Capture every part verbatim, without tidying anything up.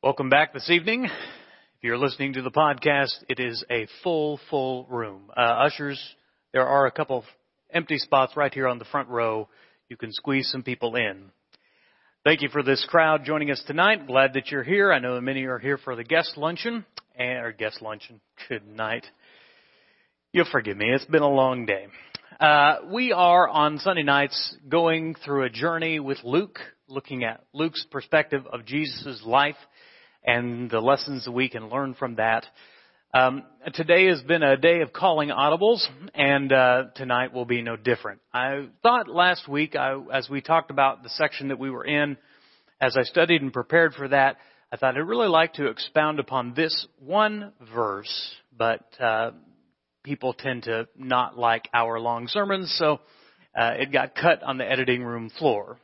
Welcome back this evening. If you're listening to the podcast, it is a full, full room. Uh, ushers, there are a couple empty spots right here on the front row. You can squeeze some people in. Thank you for this crowd joining us tonight. Glad that you're here. I know that many are here for the guest luncheon. And, or guest luncheon. Good night. You'll forgive me. It's been a long day. Uh, we are on Sunday nights going through a journey with Luke, looking at Luke's perspective of Jesus' life and the lessons that we can learn from that. Um, today has been a day of calling audibles, and uh, tonight will be no different. I thought last week, I, as we talked about the section that we were in, as I studied and prepared for that, I thought I'd really like to expound upon this one verse, but uh, people tend to not like hour-long sermons, so uh, it got cut on the editing room floor.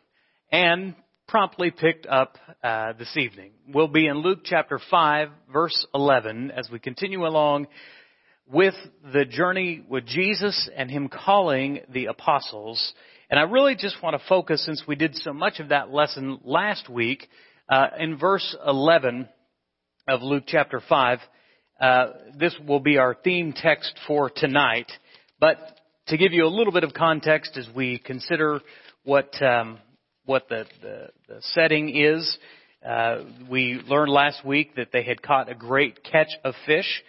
And promptly picked up uh, this evening. We'll be in Luke chapter five, verse eleven, as we continue along with the journey with Jesus and him calling the apostles. And I really just want to focus, since we did so much of that lesson last week, uh, in verse eleven of Luke chapter five. Uh, this will be our theme text for tonight. But to give you a little bit of context as we consider what... Um, what the, the, the setting is. Uh, we learned last week that they had caught a great catch of fish.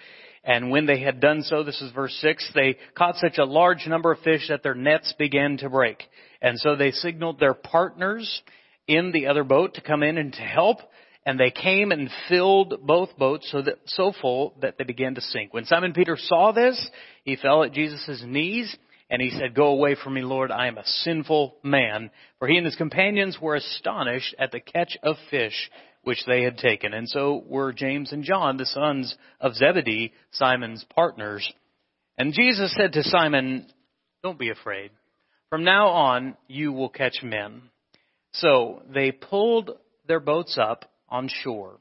And when they had done so, this is verse six, they caught such a large number of fish that their nets began to break. And so they signaled their partners in the other boat to come in and to help. And they came and filled both boats so that so full that they began to sink. When Simon Peter saw this, he fell at Jesus' knees. And he said, "Go away from me, Lord, I am a sinful man." For he and his companions were astonished at the catch of fish which they had taken. And so were James and John, the sons of Zebedee, Simon's partners. And Jesus said to Simon, "Don't be afraid. From now on, you will catch men." So they pulled their boats up on shore,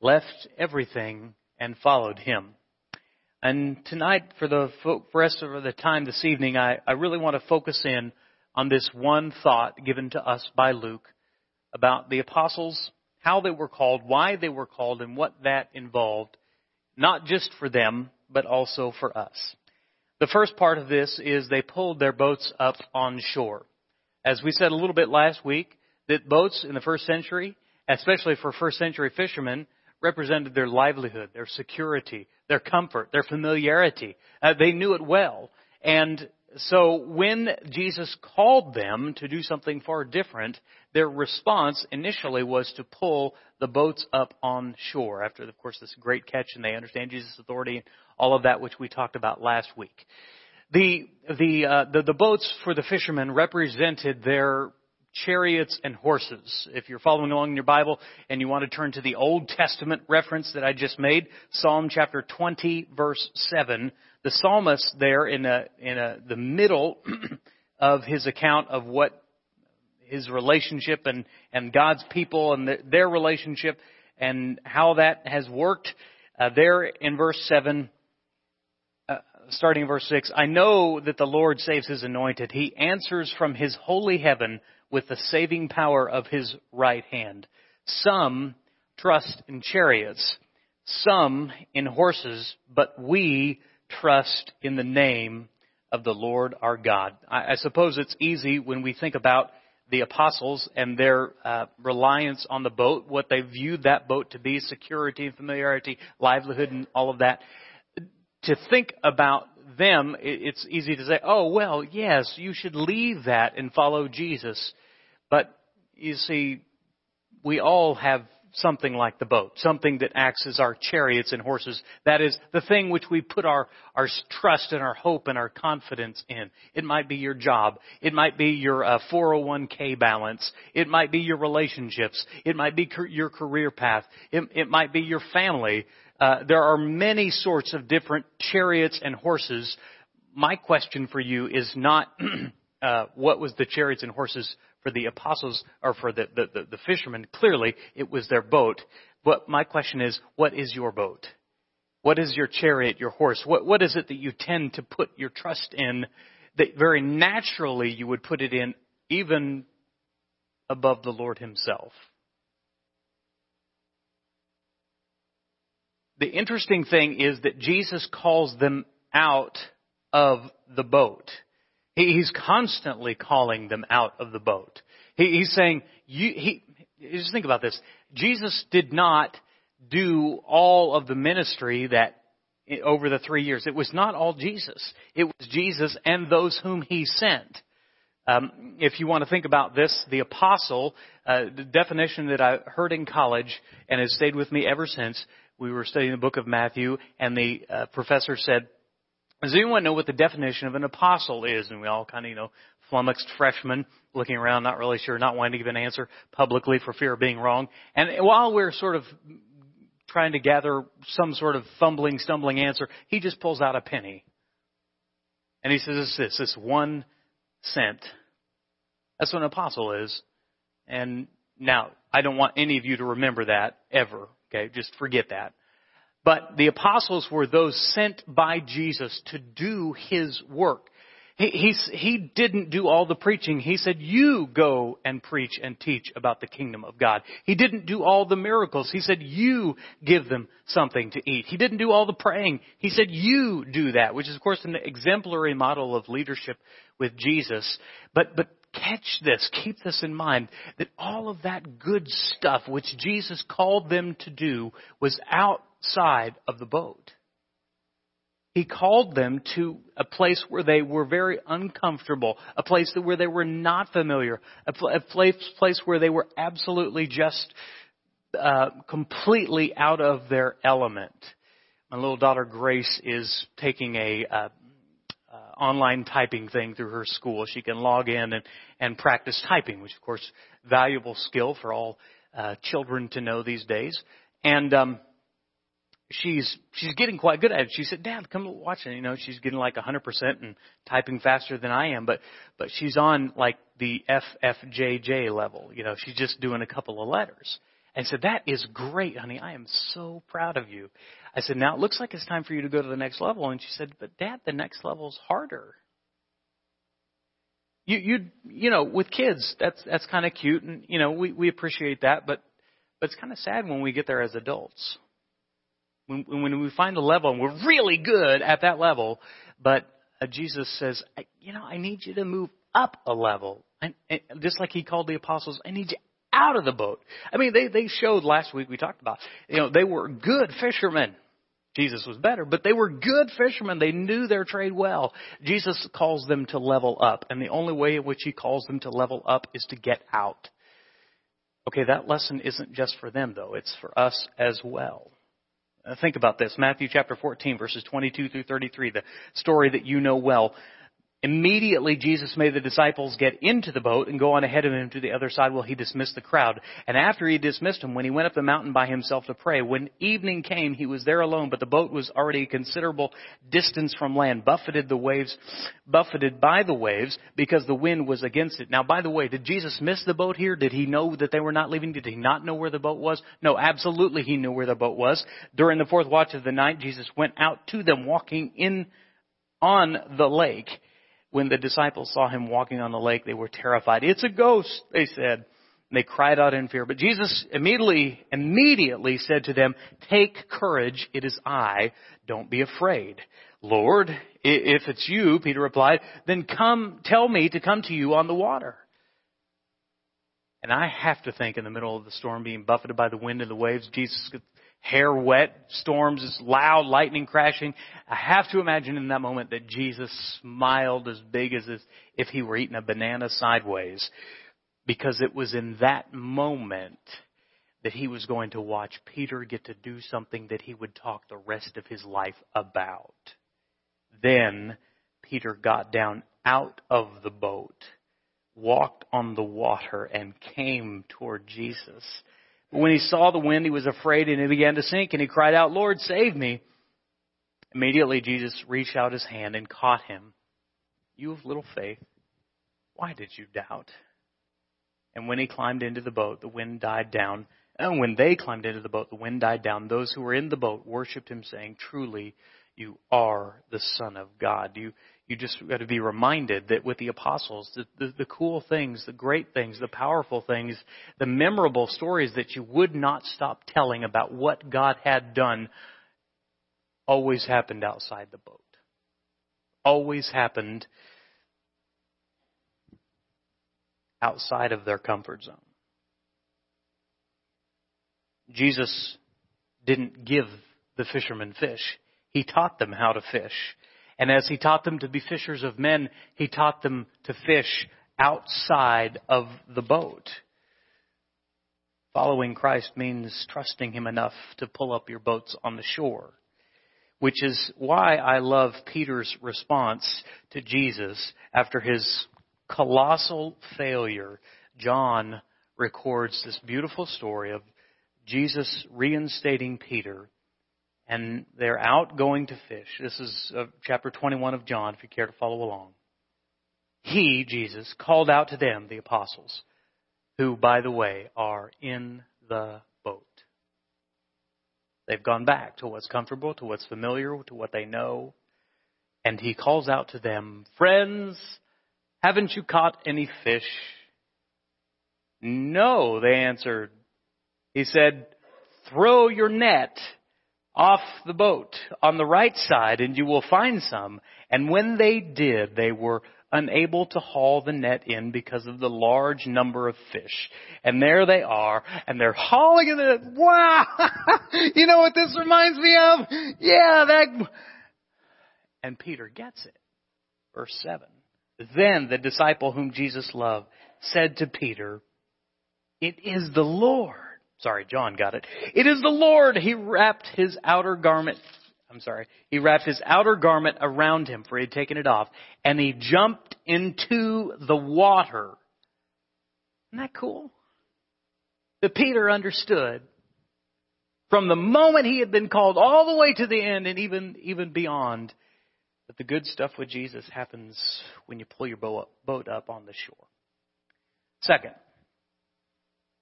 left everything, and followed him. And tonight, for the rest of the time this evening, I, I really want to focus in on this one thought given to us by Luke about the apostles, how they were called, why they were called, and what that involved, not just for them, but also for us. The first part of this is they pulled their boats up on shore. As we said a little bit last week, that boats in the first century, especially for first century fishermen, represented their livelihood, their security, their comfort, their familiarity. Uh, they knew it well. And so when Jesus called them to do something far different, their response initially was to pull the boats up on shore after, of course, this great catch, and they understand Jesus' authority and all of that, which we talked about last week. The, the, uh, the, the boats for the fishermen represented their chariots and horses. If you're following along in your Bible and you want to turn to the Old Testament reference that I just made, Psalm chapter twenty, verse seven, the psalmist there in a, in a, the middle of his account of what his relationship and, and God's people and the, their relationship and how that has worked, uh, there in verse seven, uh, starting in verse six, "I know that the Lord saves his anointed. He answers from his holy heaven with the saving power of his right hand. Some trust in chariots, some in horses, but we trust in the name of the Lord our God." I, I suppose it's easy when we think about the apostles and their uh, reliance on the boat, what they viewed that boat to be, security and familiarity, livelihood and all of that. To think about them, it's easy to say, "Oh, well, yes, you should leave that and follow Jesus." But you see, we all have something like the boat, something that acts as our chariots and horses. That is the thing which we put our, our trust and our hope and our confidence in. It might be your job. It might be your uh, four oh one k balance. It might be your relationships. It might be car- your career path. It, it might be your family. Uh, there are many sorts of different chariots and horses. My question for you is not uh, what was the chariots and horses for the apostles or for the, the, the, the fishermen. Clearly, it was their boat. But my question is, what is your boat? What is your chariot, your horse? What, what is it that you tend to put your trust in that very naturally you would put it in even above the Lord himself? the interesting thing is that Jesus calls them out of the boat. He, he's constantly calling them out of the boat. He, he's saying, you, he, just think about this. Jesus did not do all of the ministry that over the three years. It was not all Jesus. It was Jesus and those whom he sent. Um, if you want to think about this, the apostle, uh, the definition that I heard in college and has stayed with me ever since, we were studying the book of Matthew, and the uh, professor said, does anyone know what the definition of an apostle is? And we all kind of, you know, flummoxed freshmen looking around, not really sure, not wanting to give an answer publicly for fear of being wrong. And while we're sort of trying to gather some sort of fumbling, stumbling answer, he just pulls out a penny. And he says, it's this, this one cent. That's what an apostle is. And now, I don't want any of you to remember that ever. Okay, just forget that. But the apostles were those sent by Jesus to do his work. He, he's, he didn't do all the preaching. He said, you go and preach and teach about the kingdom of God. He didn't do all the miracles. He said, you give them something to eat. He didn't do all the praying. He said, you do that, which is, of course, an exemplary model of leadership with Jesus. But, but catch this, keep this in mind, that all of that good stuff which Jesus called them to do was out side of the boat. He called them to a place where they were very uncomfortable, a place where they were not familiar, a place, place where they were absolutely just uh, completely out of their element. My little daughter Grace is taking a uh, uh, online typing thing through her school. She can log in and, and practice typing, which, of course, is a valuable skill for all uh, children to know these days. And um She's she's getting quite good at it. She said, Dad, come watch it. You know, she's getting like one hundred percent and typing faster than I am. But but she's on like the F F J J level. You know, she's just doing a couple of letters. And said, that is great, honey. I am so proud of you. I said, now it looks like it's time for you to go to the next level. And she said, but Dad, the next level's harder. You you you know, with kids, that's that's kind of cute. And, you know, we, we appreciate that. But, but it's kind of sad when we get there as adults. When, when we find a level and we're really good at that level, but uh, Jesus says, I, you know, I need you to move up a level. And, and just like he called the apostles, I need you out of the boat. I mean, they, they showed last week, we talked about, you know, they were good fishermen. Jesus was better, but they were good fishermen. They knew their trade well. Jesus calls them to level up. And the only way in which he calls them to level up is to get out. Okay, that lesson isn't just for them, though. It's for us as well. Think about this. Matthew chapter fourteen, verses twenty-two through thirty-three, the story that you know well. Immediately, Jesus made the disciples get into the boat and go on ahead of him to the other side while he dismissed the crowd. And after he dismissed them, when he went up the mountain by himself to pray, when evening came, he was there alone, but the boat was already a considerable distance from land, buffeted the waves, buffeted by the waves because the wind was against it. Now, by the way, did Jesus miss the boat here? Did he know that they were not leaving? Did he not know where the boat was? No, absolutely he knew where the boat was. During the fourth watch of the night, Jesus went out to them walking in on the lake. When the disciples saw him walking on the lake, they were terrified. It's a ghost, they said. And they cried out in fear. But Jesus immediately, immediately said to them, take courage, it is I. Don't be afraid. Lord, if it's you, Peter replied, then come, tell me to come to you on the water. And I have to think in the middle of the storm, being buffeted by the wind and the waves, Jesus, hair wet, storms, it's loud, lightning crashing. I have to imagine in that moment that Jesus smiled as big as if he were eating a banana sideways, because it was in that moment that he was going to watch Peter get to do something that he would talk the rest of his life about. Then Peter got down out of the boat, walked on the water, and came toward Jesus. When he saw the wind, he was afraid and he began to sink, and he cried out, Lord, save me. Immediately, Jesus reached out his hand and caught him. You of little faith, why did you doubt? And when he climbed into the boat, the wind died down. And when they climbed into the boat, the wind died down. Those who were in the boat worshipped him, saying, truly, you are the Son of God. You you just got to be reminded that with the apostles, the, the, the cool things, the great things, the powerful things, the memorable stories that you would not stop telling about what God had done always happened outside the boat. Always happened outside of their comfort zone. Jesus didn't give the fishermen fish. He taught them how to fish. And as he taught them to be fishers of men, he taught them to fish outside of the boat. Following Christ means trusting him enough to pull up your boats on the shore, which is why I love Peter's response to Jesus after his colossal failure. John records this beautiful story of Jesus reinstating Peter, and they're out going to fish. This is chapter twenty-one of John, if you care to follow along. He, Jesus, called out to them, the apostles, who, by the way, are in the boat. They've gone back to what's comfortable, to what's familiar, to what they know. And he calls out to them, "Friends, haven't you caught any fish?" "No," they answered. He said, "Throw your net off the boat on the right side and you will find some." And when they did, they were unable to haul the net in because of the large number of fish. And there they are, and they're hauling in the... Wow! You know what this reminds me of? Yeah, that... And Peter gets it. Verse seven. Then the disciple whom Jesus loved said to Peter, "It is the Lord." Sorry, John got it. "It is the Lord." He wrapped his outer garment... I'm sorry. He wrapped his outer garment around him, for he had taken it off, and he jumped into the water. Isn't that cool? That Peter understood from the moment he had been called all the way to the end and even, even beyond that the good stuff with Jesus happens when you pull your boat up on the shore. Second,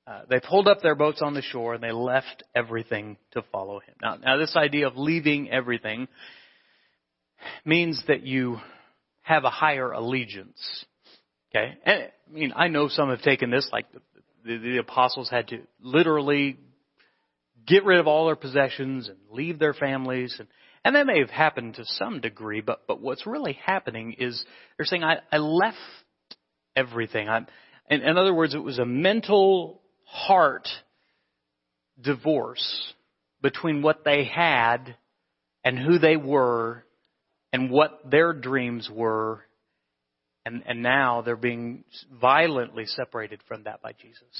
Uh, they pulled up their boats on the shore and they left everything to follow him. Now, now this idea of leaving everything means that you have a higher allegiance. Okay. And, I mean, I know some have taken this, like the, the, the apostles had to literally get rid of all their possessions and leave their families. And, and that may have happened to some degree, but, but what's really happening is they're saying, I, I left everything. I'm, in, in other words, it was a mental heart divorce between what they had and who they were and what their dreams were, and, and now they're being violently separated from that by Jesus,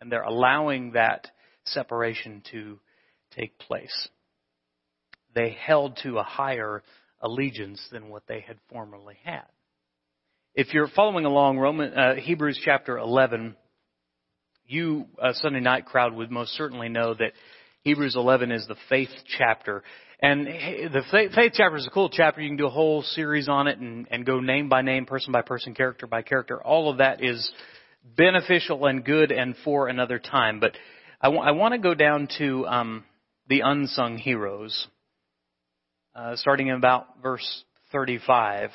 and they're allowing that separation to take place. They held to a higher allegiance than what they had formerly had. If you're following along, Roman uh, Hebrews chapter eleven. You, uh, Sunday night crowd, would most certainly know that Hebrews eleven is the faith chapter. And the faith, faith chapter is a cool chapter. You can do a whole series on it and, and go name by name, person by person, character by character. All of that is beneficial and good and for another time. But I, w- I want to go down to um, the unsung heroes, uh, starting in about verse thirty-five.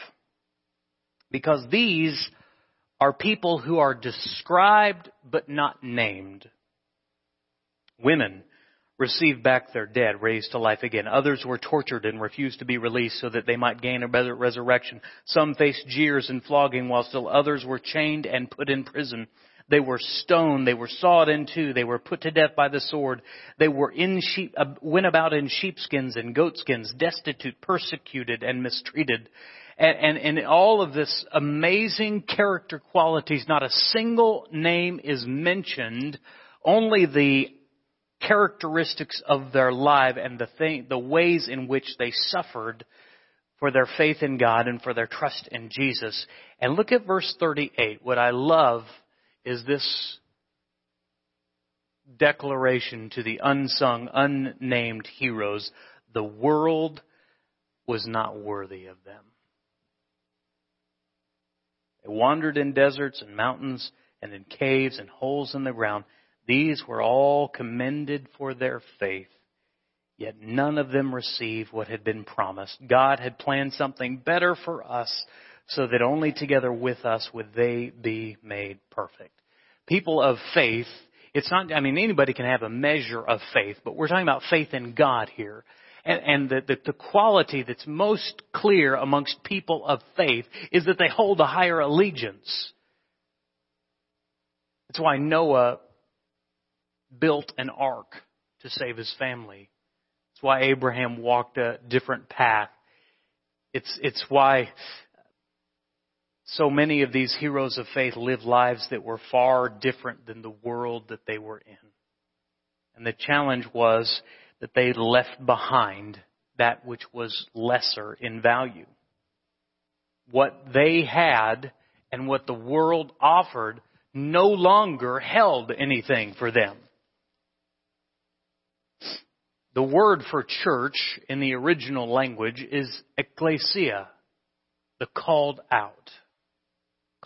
Because these are people who are described but not named. Women received back their dead, raised to life again. Others were tortured and refused to be released so that they might gain a better resurrection. Some faced jeers and flogging, while still others were chained and put in prison. They were stoned. They were sawed in two. They were put to death by the sword. They were in sheep, went about in sheepskins and goatskins, destitute, persecuted, and mistreated. And, and, and all of this amazing character qualities, not a single name is mentioned, only the characteristics of their life and the thing, the ways in which they suffered for their faith in God and for their trust in Jesus. And look at verse thirty-eight. What I love is this declaration to the unsung, unnamed heroes. The world was not worthy of them. They wandered in deserts and mountains and in caves and holes in the ground. These were all commended for their faith, yet none of them received what had been promised. God had planned something better for us, so that only together with us would they be made perfect. People of faith, it's not, I mean, anybody can have a measure of faith, but we're talking about faith in God here. and, and the, the, the quality that's most clear amongst people of faith is that they hold a higher allegiance. That's why Noah built an ark to save his family. It's why Abraham walked a different path. It's, it's why so many of these heroes of faith lived lives that were far different than the world that they were in. And the challenge was that they left behind that which was lesser in value. What they had and what the world offered no longer held anything for them. The word for church in the original language is ecclesia, the called out.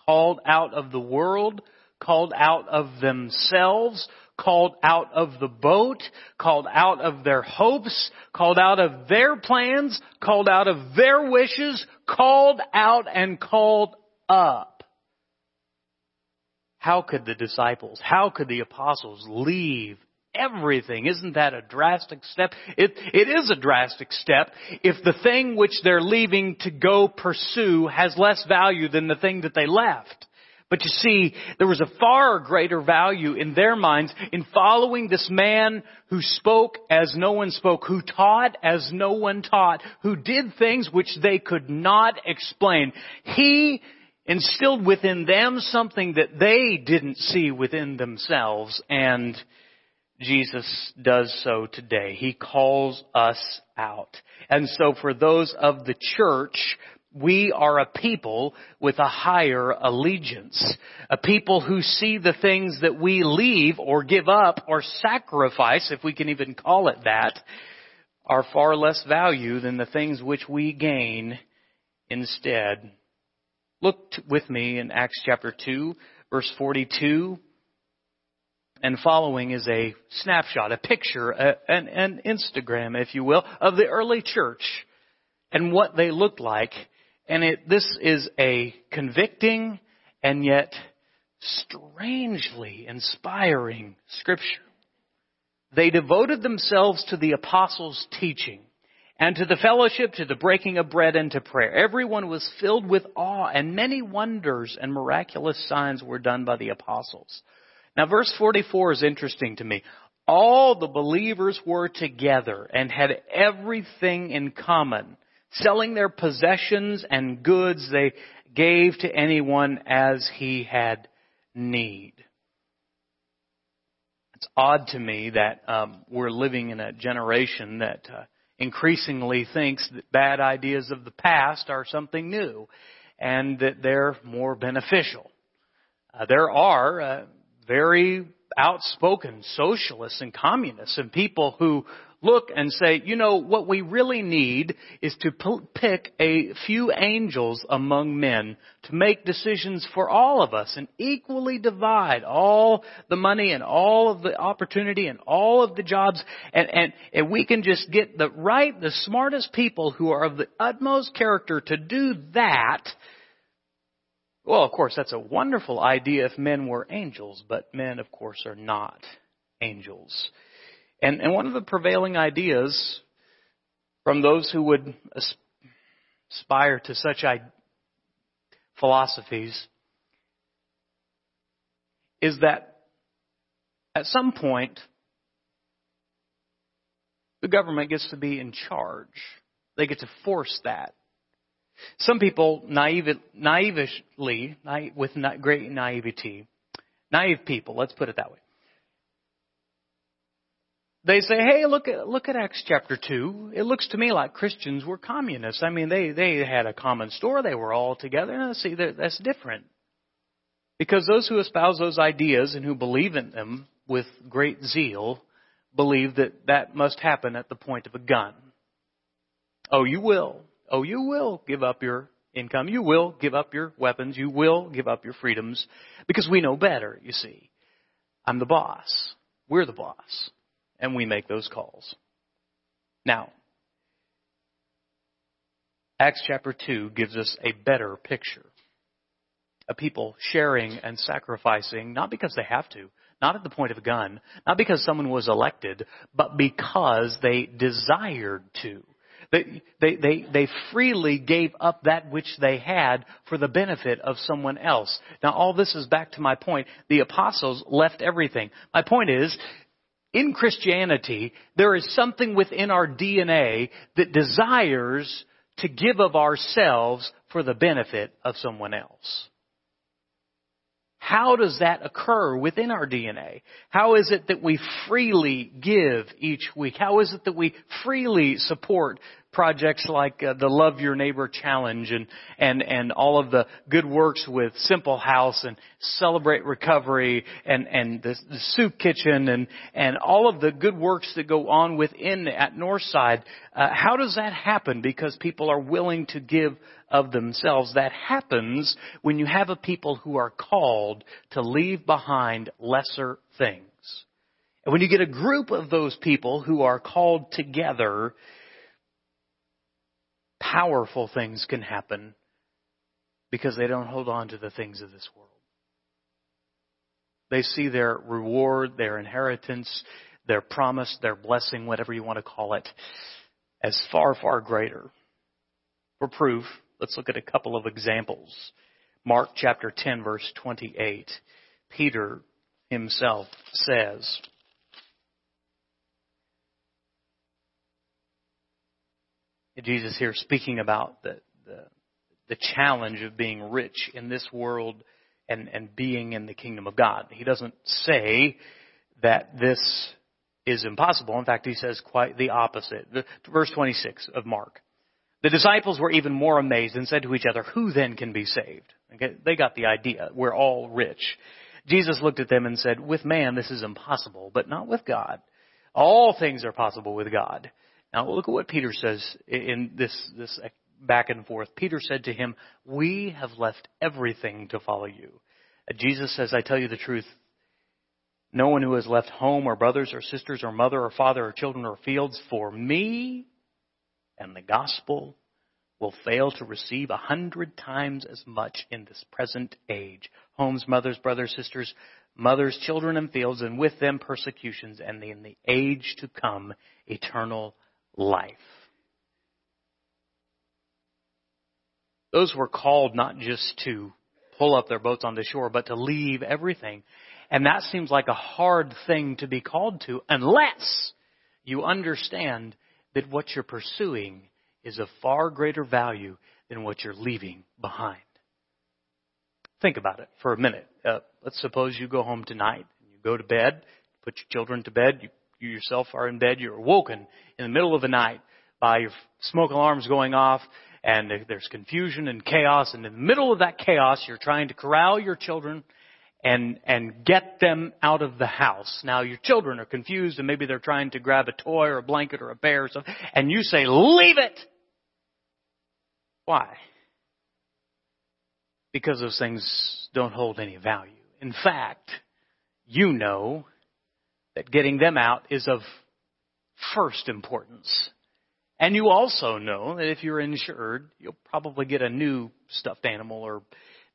Called out of the world, called out of themselves, called out of the boat, called out of their hopes, called out of their plans, called out of their wishes, called out and called up. How could the disciples, how could the apostles leave everything? Isn't that a drastic step? It, it is a drastic step if the thing which they're leaving to go pursue has less value than the thing that they left. But you see, there was a far greater value in their minds in following this man who spoke as no one spoke, who taught as no one taught, who did things which they could not explain. He instilled within them something that they didn't see within themselves, and Jesus does so today. He calls us out. And so for those of the church, we are a people with a higher allegiance, a people who see the things that we leave or give up or sacrifice, if we can even call it that, are far less value than the things which we gain instead. Look with me in Acts chapter two, verse forty-two. And following is a snapshot, a picture, a, an, an Instagram, if you will, of the early church and what they looked like. And it, this is a convicting and yet strangely inspiring scripture. They devoted themselves to the apostles' teaching and to the fellowship, to the breaking of bread and to prayer. Everyone was filled with awe, and many wonders and miraculous signs were done by the apostles. Now, verse forty-four is interesting to me. All the believers were together and had everything in common. Selling their possessions and goods, they gave to anyone as he had need. It's odd to me that um, we're living in a generation that uh, increasingly thinks that bad ideas of the past are something new and that they're more beneficial. Uh, there are... Uh, Very outspoken socialists and communists and people who look and say, you know, what we really need is to p- pick a few angels among men to make decisions for all of us and equally divide all the money and all of the opportunity and all of the jobs. And, and, and we can just get the right, the smartest people who are of the utmost character to do that. Well, of course, that's a wonderful idea if men were angels, but men, of course, are not angels. And, and one of the prevailing ideas from those who would aspire to such philosophies is that at some point, the government gets to be in charge. They get to force that. Some people, naive, naively, naive, with na- great naivety, naive people, let's put it that way. They say, hey, look at look at Acts chapter two. It looks to me like Christians were communists. I mean, they, they had a common store. They were all together. No, see, that's different. Because those who espouse those ideas and who believe in them with great zeal believe that that must happen at the point of a gun. Oh, you will. Oh, you will give up your income. You will give up your weapons. You will give up your freedoms because we know better, you see. I'm the boss. We're the boss. And we make those calls. Now, Acts chapter two gives us a better picture. A people sharing and sacrificing, not because they have to, not at the point of a gun, not because someone was elected, but because they desired to. They, they, they, they freely gave up that which they had for the benefit of someone else. Now, all this is back to my point. The apostles left everything. My point is, in Christianity, there is something within our D N A that desires to give of ourselves for the benefit of someone else. How does that occur within our D N A? How is it that we freely give each week? How is it that we freely support projects like uh, the Love Your Neighbor Challenge and, and, and all of the good works with Simple House and Celebrate Recovery and, and the, the Soup Kitchen and, and all of the good works that go on within at Northside? Uh, how does that happen? Because people are willing to give of themselves. That happens when you have a people who are called to leave behind lesser things. And when you get a group of those people who are called together, powerful things can happen because they don't hold on to the things of this world. They see their reward, their inheritance, their promise, their blessing, whatever you want to call it, as far, far greater. For proof, let's look at a couple of examples. Mark chapter ten, verse twenty-eight. Peter himself says, Jesus here speaking about the, the, the challenge of being rich in this world and, and being in the kingdom of God. He doesn't say that this is impossible. In fact, he says quite the opposite. Verse twenty-six of Mark. The disciples were even more amazed and said to each other, "Who then can be saved?" Okay, they got the idea. We're all rich. Jesus looked at them and said, "With man this is impossible, but not with God. All things are possible with God." Now look at what Peter says in this, this back and forth. Peter said to him, "We have left everything to follow you." Jesus says, "I tell you the truth. No one who has left home or brothers or sisters or mother or father or children or fields for me and the gospel will fail to receive a hundred times as much in this present age. Homes, mothers, brothers, sisters, mothers, children, and fields, and with them persecutions, and in the age to come, eternal life." Those were called not just to pull up their boats on the shore, but to leave everything. And that seems like a hard thing to be called to unless you understand that what you're pursuing is of far greater value than what you're leaving behind. Think about it for a minute. Uh, let's suppose you go home tonight, and you go to bed, put your children to bed, you, you yourself are in bed, you're woken in the middle of the night by your smoke alarms going off, and there's confusion and chaos, and in the middle of that chaos, you're trying to corral your children and and get them out of the house. Now, your children are confused, and maybe they're trying to grab a toy or a blanket or a bear or something, and you say, "Leave it!" Why? Because those things don't hold any value. In fact, you know that getting them out is of first importance. And you also know that if you're insured, you'll probably get a new stuffed animal or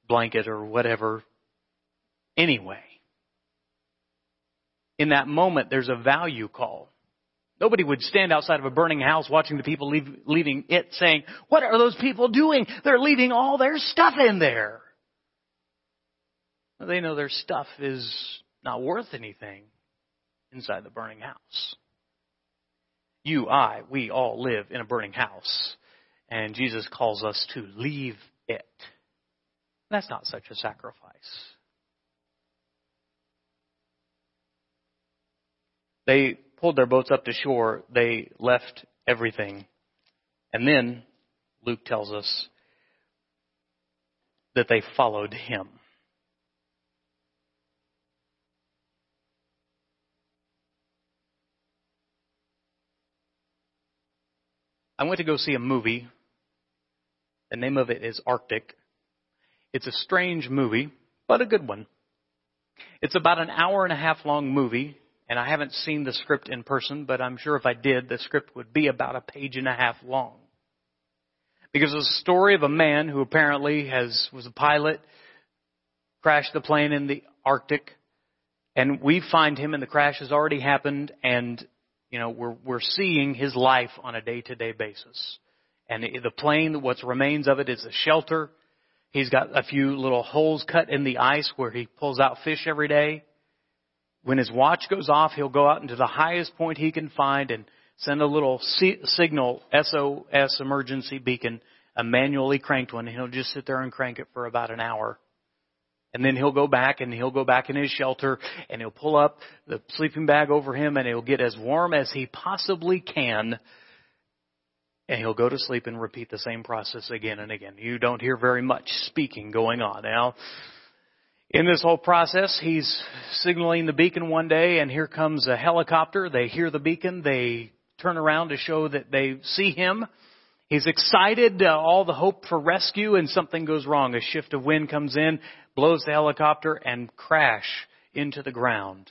blanket or whatever anyway. In that moment, there's a value call. Nobody would stand outside of a burning house watching the people leave, leaving it saying, "What are those people doing? They're leaving all their stuff in there." Well, they know their stuff is not worth anything inside the burning house. You, I, we all live in a burning house. And Jesus calls us to leave it. That's not such a sacrifice. They pulled their boats up to shore. They left everything. And then Luke tells us that they followed him. I went to go see a movie. The name of it is Arctic. It's a strange movie, but a good one. It's about an hour and a half long movie. And I haven't seen the script in person, but I'm sure if I did, the script would be about a page and a half long. Because it's a story of a man who apparently has was a pilot, crashed the plane in the Arctic, And we find him, and the crash has already happened, and you know we're we're seeing his life on a day-to-day basis. And the plane, what remains of it, is a shelter. He's got a few little holes cut in the ice where he pulls out fish every day. When his watch goes off, he'll go out into the highest point he can find and send a little c- signal, S O S emergency beacon, a manually cranked one. And he'll just sit there and crank it for about an hour. And then he'll go back and he'll go back in his shelter and he'll pull up the sleeping bag over him and he'll get as warm as he possibly can. And he'll go to sleep and repeat the same process again and again. You don't hear very much speaking going on. Now, in this whole process, he's signaling the beacon one day, and here comes a helicopter. They hear the beacon. They turn around to show that they see him. He's excited, uh, all the hope for rescue, and something goes wrong. A shift of wind comes in, blows the helicopter, and crash into the ground.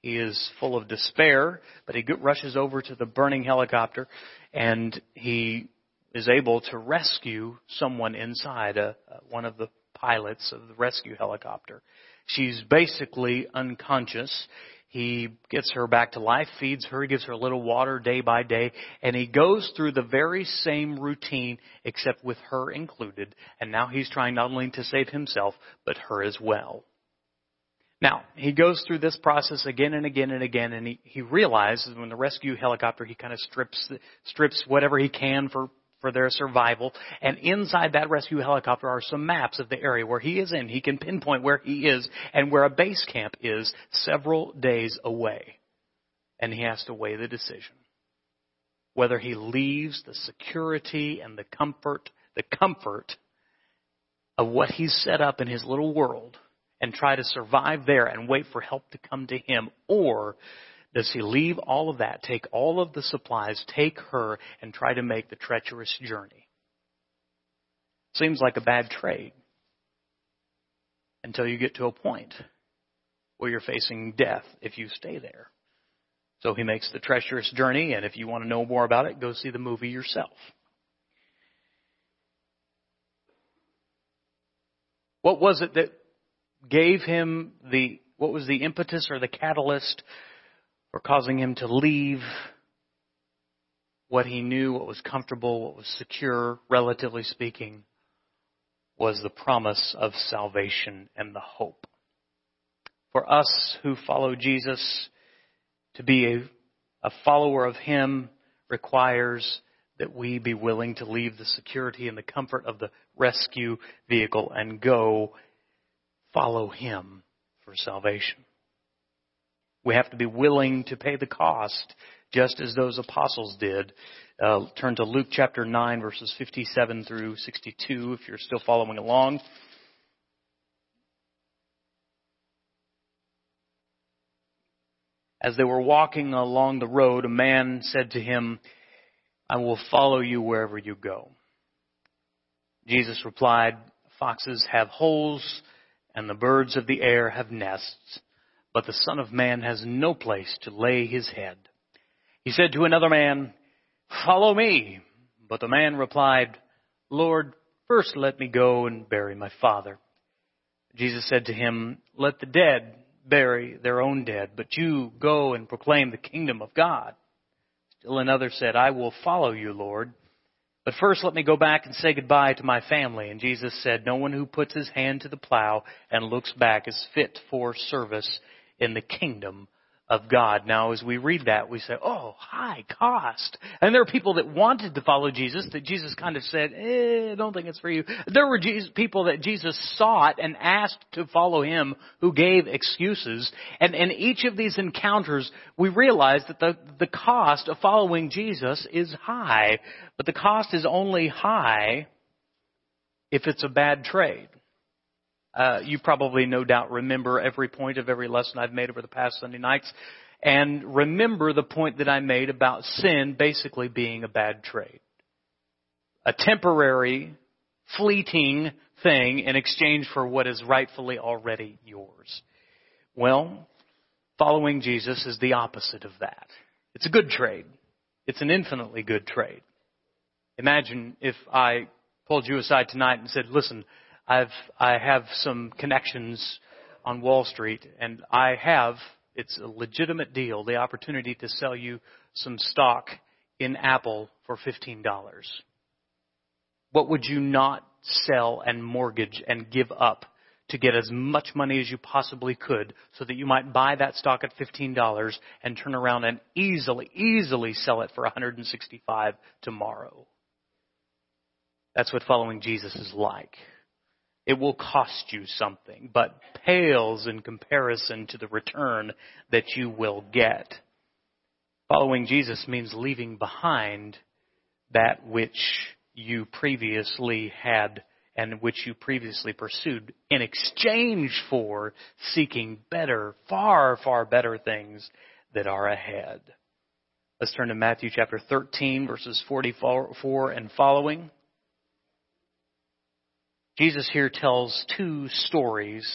He is full of despair, but he rushes over to the burning helicopter, and he is able to rescue someone inside, uh, one of the pilots of the rescue helicopter. She's basically unconscious. He gets her back to life, feeds her, gives her a little water day by day, and he goes through the very same routine, except with her included. And now he's trying not only to save himself, but her as well. Now, he goes through this process again and again and again, and he, he realizes when the rescue helicopter, he kind of strips strips whatever he can for, for their survival. And inside that rescue helicopter are some maps of the area where he is in. He can pinpoint where he is and where a base camp is several days away. And he has to weigh the decision whether he leaves the security and the comfort, the comfort of what he's set up in his little world, and try to survive there and wait for help to come to him? Or does he leave all of that, take all of the supplies, take her, and try to make the treacherous journey? Seems like a bad trade until you get to a point where you're facing death if you stay there. So he makes the treacherous journey, and if you want to know more about it, go see the movie yourself. What was it that gave him the, what was the impetus or the catalyst for causing him to leave what he knew, what was comfortable, what was secure, relatively speaking, was the promise of salvation and the hope. For us who follow Jesus, to be a, a follower of him requires that we be willing to leave the security and the comfort of the rescue vehicle and go follow him for salvation. We have to be willing to pay the cost, just as those apostles did. Uh, turn to Luke chapter nine, verses fifty-seven through sixty-two, if you're still following along. As they were walking along the road, a man said to him, "I will follow you wherever you go." Jesus replied, "Foxes have holes, and the birds of the air have nests, but the Son of Man has no place to lay his head." He said to another man, "Follow me." But the man replied, "Lord, first let me go and bury my father." Jesus said to him, "Let the dead bury their own dead, but you go and proclaim the kingdom of God." Still another said, "I will follow you, Lord, but first let me go back and say goodbye to my family." And Jesus said, "No one who puts his hand to the plow and looks back is fit for service in the kingdom of God." Now, as we read that, we say, oh, high cost. And there are people that wanted to follow Jesus that Jesus kind of said, eh, I don't think it's for you. There were Jesus, people that Jesus sought and asked to follow him who gave excuses. And in each of these encounters, we realize that the, the cost of following Jesus is high. But the cost is only high if it's a bad trade. Uh, you probably no doubt remember every point of every lesson I've made over the past Sunday nights. And remember the point that I made about sin basically being a bad trade. A temporary, fleeting thing in exchange for what is rightfully already yours. Well, following Jesus is the opposite of that. It's a good trade. It's an infinitely good trade. Imagine if I pulled you aside tonight and said, listen, I've, I have some connections on Wall Street, and I have, it's a legitimate deal, the opportunity to sell you some stock in Apple for fifteen dollars. What would you not sell and mortgage and give up to get as much money as you possibly could so that you might buy that stock at fifteen dollars and turn around and easily, easily sell it for one hundred sixty-five dollars tomorrow? That's what following Jesus is like. It will cost you something, but pales in comparison to the return that you will get. Following Jesus means leaving behind that which you previously had and which you previously pursued in exchange for seeking better, far, far better things that are ahead. Let's turn to Matthew chapter thirteen, verses forty-four and following. Jesus here tells two stories,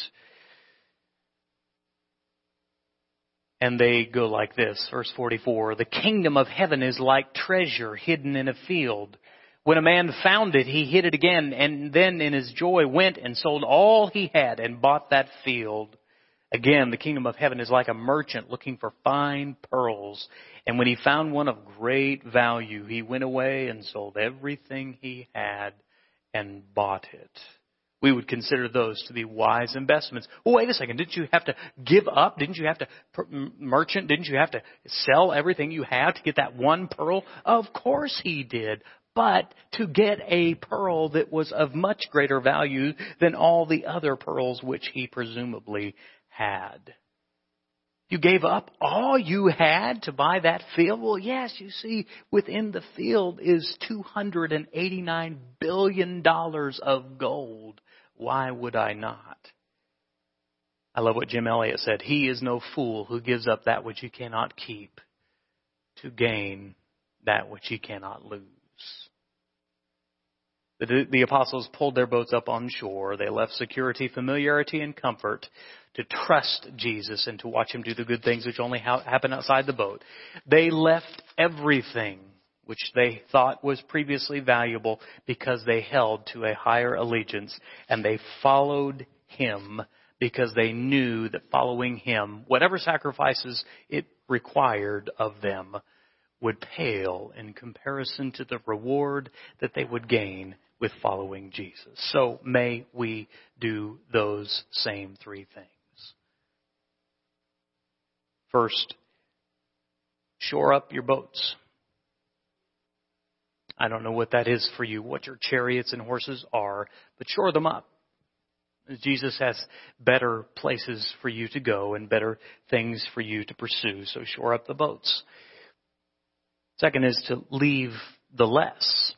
and they go like this. Verse forty-four, the kingdom of heaven is like treasure hidden in a field. When a man found it, he hid it again, and then in his joy went and sold all he had and bought that field. Again, the kingdom of heaven is like a merchant looking for fine pearls. And when he found one of great value, he went away and sold everything he had and bought it. We would consider those to be wise investments. Well, wait a second. Didn't you have to give up? Didn't you have to merchant? Didn't you have to sell everything you have to get that one pearl? Of course he did. But to get a pearl that was of much greater value than all the other pearls which he presumably had. You gave up all you had to buy that field? Well, yes, you see, within the field is two hundred eighty-nine billion dollars of gold. Why would I not? I love what Jim Elliott said. He is no fool who gives up that which he cannot keep to gain that which he cannot lose. The, the apostles pulled their boats up on shore. They left security, familiarity, and comfort to trust Jesus and to watch him do the good things which only ha- happen outside the boat. They left everything which they thought was previously valuable because they held to a higher allegiance, and they followed him because they knew that following him, whatever sacrifices it required of them, would pale in comparison to the reward that they would gain with following Jesus. So may we do those same three things. First, shore up your boats. I don't know what that is for you, what your chariots and horses are, but shore them up. Jesus has better places for you to go and better things for you to pursue, so shore up the boats. Second is to leave the less,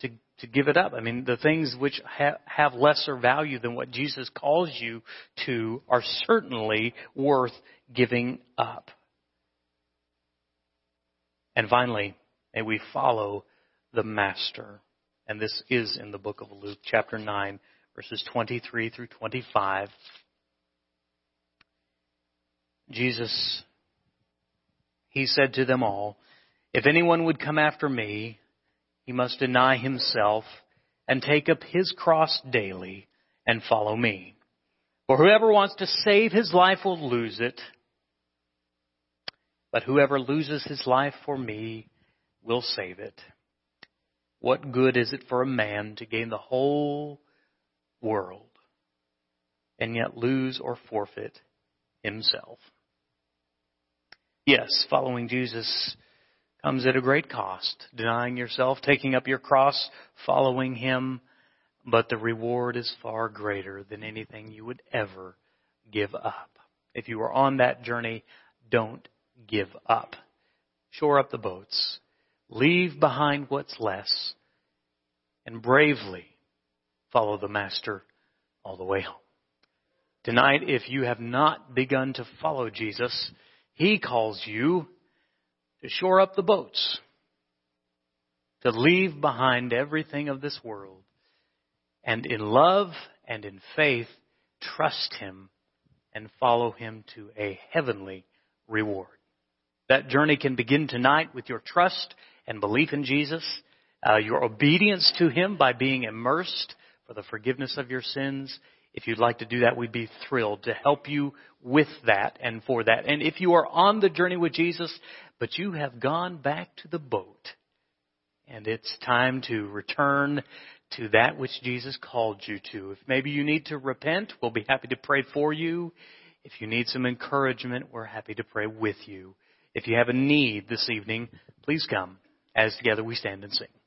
to, to give it up. I mean, the things which ha- have lesser value than what Jesus calls you to are certainly worth giving up. And finally, may we follow the Master. And this is in the book of Luke, chapter nine, verses twenty-three through twenty-five. Jesus, he said to them all, "If anyone would come after me, he must deny himself and take up his cross daily and follow me. For whoever wants to save his life will lose it. But whoever loses his life for me will save it. What good is it for a man to gain the whole world and yet lose or forfeit himself?" Yes, following Jesus comes at a great cost, denying yourself, taking up your cross, following him. But the reward is far greater than anything you would ever give up. If you are on that journey, don't give up. Shore up the boats. Leave behind what's less. And bravely follow the Master all the way home. Tonight, if you have not begun to follow Jesus, he calls you to shore up the boats, to leave behind everything of this world, and in love and in faith, trust him and follow him to a heavenly reward. That journey can begin tonight with your trust and belief in Jesus, uh, your obedience to him by being immersed for the forgiveness of your sins If you'd like to do that, we'd be thrilled to help you with that and for that. And if you are on the journey with Jesus, but you have gone back to the boat, and it's time to return to that which Jesus called you to. If maybe you need to repent, we'll be happy to pray for you. If you need some encouragement, we're happy to pray with you. If you have a need this evening, please come as together we stand and sing.